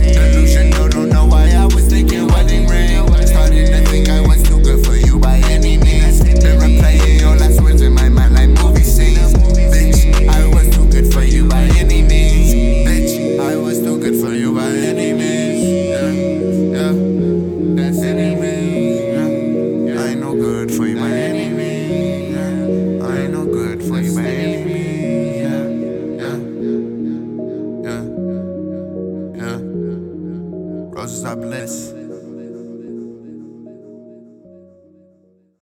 Delusional, don't know why I was thinking wedding ring. Started to think I was too good for you by any means. Been replaying your last words in my mind like movie scenes. Bitch, I was too good for you by any means. Bitch, I was too good for you by any means. Yeah, that's any means. Yeah, I ain't no good for you by any means. Yeah, I ain't no good for you by any means. Yeah, yeah, yeah. Roses are bliss.